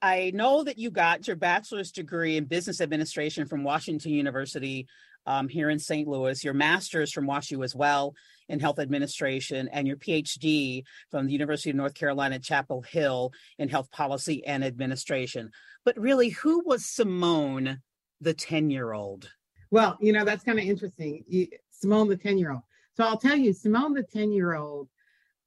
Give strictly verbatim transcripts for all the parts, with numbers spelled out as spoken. I know that you got your bachelor's degree in business administration from Washington University um, here in Saint Louis, your master's from WashU as well in health administration, and your PhD from the University of North Carolina, Chapel Hill in health policy and administration. But really, who was Simone, the ten-year-old? Well, you know, that's kind of interesting. Simone, the ten-year-old. So I'll tell you, Simone, the ten-year-old,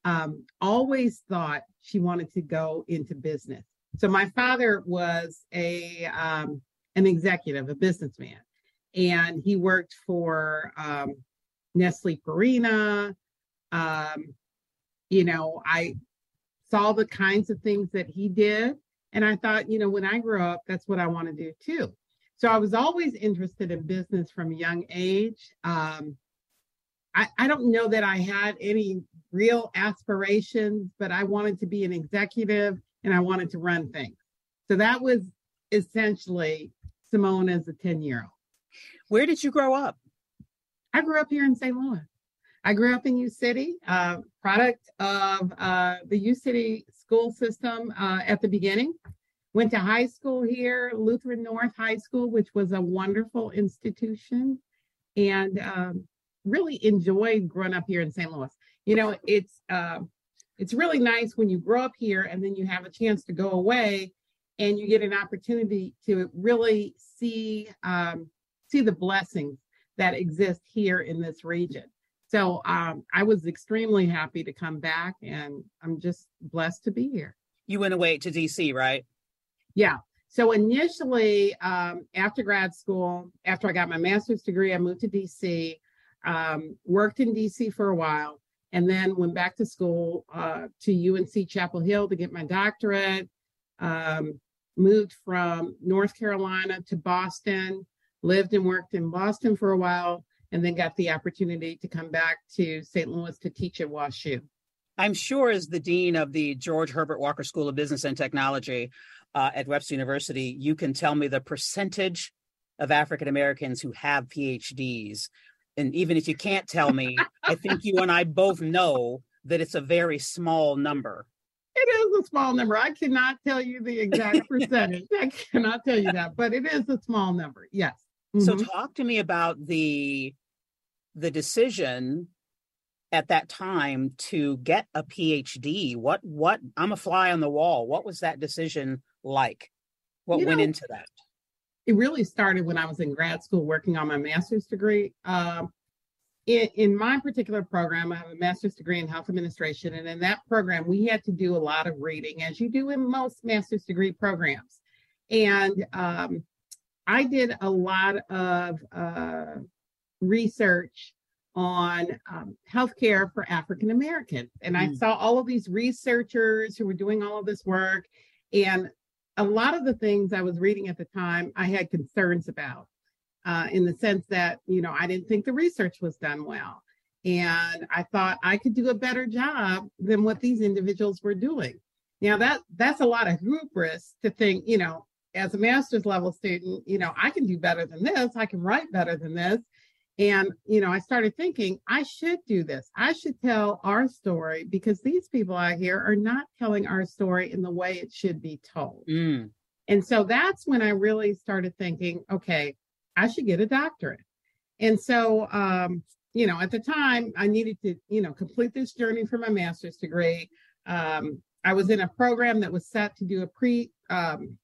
um, always thought she wanted to go into business. So my father was a um, an executive, a businessman, and he worked for um, Nestle Purina. Um, you know, I saw the kinds of things that he did, and I thought, you know, when I grow up, that's what I want to do too. So I was always interested in business from a young age. Um, I, I don't know that I had any real aspirations, but I wanted to be an executive. And I wanted to run things. So that was essentially Simone as a ten-year-old. Where did you grow up? I grew up here in Saint Louis. I grew up in U City, uh, product of uh, the U City school system uh, at the beginning. Went to high school here, Lutheran North High School, which was a wonderful institution, and um, really enjoyed growing up here in Saint Louis. You know, it's... Uh, It's really nice when you grow up here and then you have a chance to go away and you get an opportunity to really see um, see the blessings that exist here in this region. So um, I was extremely happy to come back, and I'm just blessed to be here. You went away to D C, right? Yeah. So initially, um, after grad school, after I got my master's degree, I moved to D C, um, worked in D C for a while. And then went back to school uh, to U N C Chapel Hill to get my doctorate, um, moved from North Carolina to Boston, lived and worked in Boston for a while, and then got the opportunity to come back to Saint Louis to teach at WashU. I'm sure as the dean of the George Herbert Walker School of Business and Technology uh, at Webster University, you can tell me the percentage of African Americans who have PhDs. And even if you can't tell me, I think you and I both know that it's a very small number. It is a small number. I cannot tell you the exact percentage. I cannot tell you that, but it is a small number. Yes. Mm-hmm. So talk to me about the the decision at that time to get a PhD. What what I'm a fly on the wall. What was that decision like? What you went know, into that? It really started when I was in grad school working on my master's degree. Um, in, in my particular program, I have a master's degree in health administration. And in that program, we had to do a lot of reading, as you do in most master's degree programs. And um, I did a lot of uh, research on um, healthcare for African Americans. And mm. I saw all of these researchers who were doing all of this work, and a lot of the things I was reading at the time, I had concerns about uh, in the sense that, you know, I didn't think the research was done well. And I thought I could do a better job than what these individuals were doing. Now, that that's a lot of hubris to think, you know, as a master's level student, you know, I can do better than this. I can write better than this. And, you know, I started thinking I should do this. I should tell our story, because these people out here are not telling our story in the way it should be told. Mm. And so that's when I really started thinking, okay, I should get a doctorate. And so, um, you know, at the time I needed to, you know, complete this journey for my master's degree. Um, I was in a program that was set to do a pre um,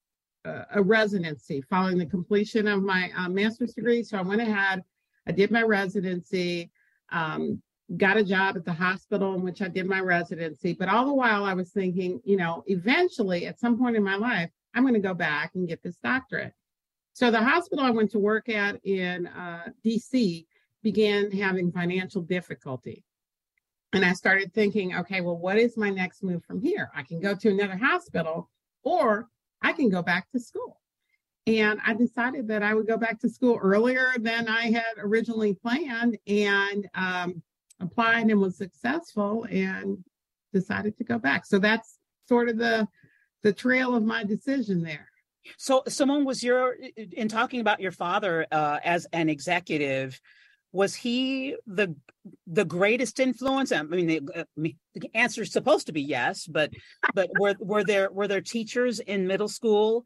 a residency following the completion of my uh, master's degree. So I went ahead. I did my residency, um, got a job at the hospital in which I did my residency. But all the while I was thinking, you know, eventually at some point in my life, I'm going to go back and get this doctorate. So the hospital I went to work at in uh, D C began having financial difficulty. And I started thinking, okay, well, what is my next move from here? I can go to another hospital, or I can go back to school. And I decided that I would go back to school earlier than I had originally planned, and um, applied and was successful and decided to go back. So that's sort of the the trail of my decision there. So Simone, was your, in talking about your father uh, as an executive, was he the the greatest influence? I mean, the, I mean, the answer is supposed to be yes, but but were were there were there teachers in middle school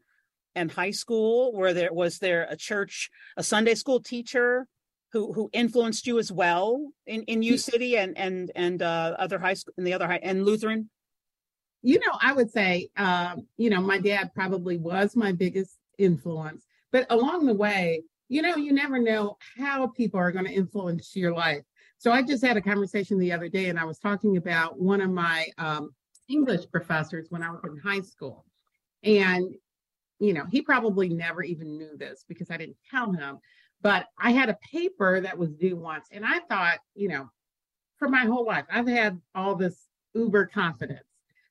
and high school? Were there was there a church, a Sunday school teacher who who influenced you as well in in U City and and and uh, other high school and the other high and Lutheran? You know, I would say, um, you know, my dad probably was my biggest influence, but along the way, you know, you never know how people are going to influence your life. So I just had a conversation the other day, and I was talking about one of my um, English professors when I was in high school. And, you know, he probably never even knew this because I didn't tell him, but I had a paper that was due once. And I thought, you know, for my whole life, I've had all this uber confidence.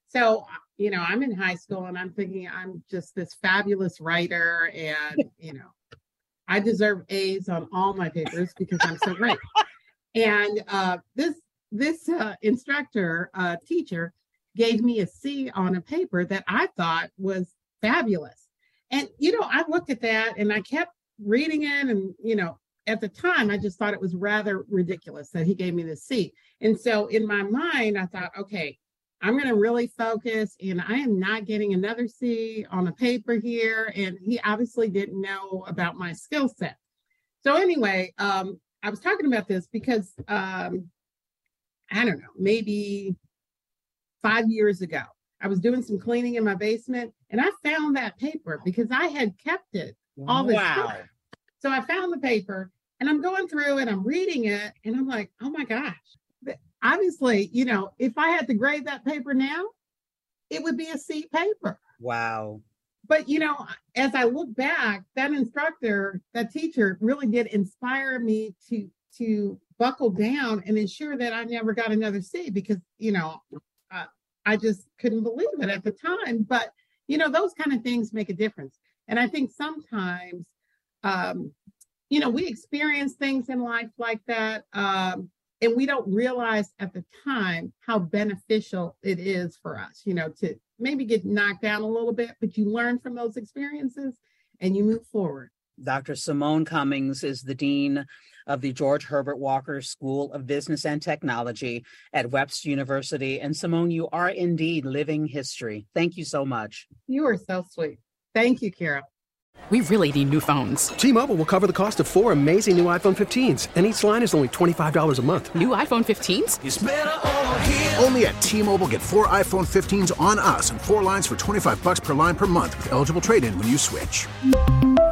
So, you know, I'm in high school and I'm thinking I'm just this fabulous writer and, you know, I deserve A's on all my papers because I'm so great. And uh, this this uh, instructor, uh, teacher, gave me a C on a paper that I thought was fabulous. And, you know, I looked at that and I kept reading it. And, you know, at the time, I just thought it was rather ridiculous that he gave me the C. And so in my mind, I thought, okay, I'm going to really focus, and I am not getting another C on a paper here. And he obviously didn't know about my skill set. So anyway, um, I was talking about this because, um, I don't know, maybe five years ago, I was doing some cleaning in my basement and I found that paper because I had kept it all this wow. time. So I found the paper and I'm going through and I'm reading it and I'm like, oh my gosh. Obviously, you know, if I had to grade that paper now, it would be a C paper. Wow. But, you know, as I look back, that instructor, that teacher really did inspire me to to buckle down and ensure that I never got another C because, you know, uh, I just couldn't believe it at the time. But, you know, those kind of things make a difference. And I think sometimes, um, you know, we experience things in life like that. Um, And we don't realize at the time how beneficial it is for us, you know, to maybe get knocked down a little bit, but you learn from those experiences and you move forward. Doctor Simone Cummings is the Dean of the George Herbert Walker School of Business and Technology at Webster University. And Simone, you are indeed living history. Thank you so much. You are so sweet. Thank you, Carol. We really need new phones. T-Mobile will cover the cost of four amazing new iPhone fifteens, and each line is only twenty-five dollars a month. New iPhone fifteens? It's better over here. Only at T-Mobile, get four iPhone fifteens on us and four lines for twenty-five dollars per line per month with eligible trade-in when you switch.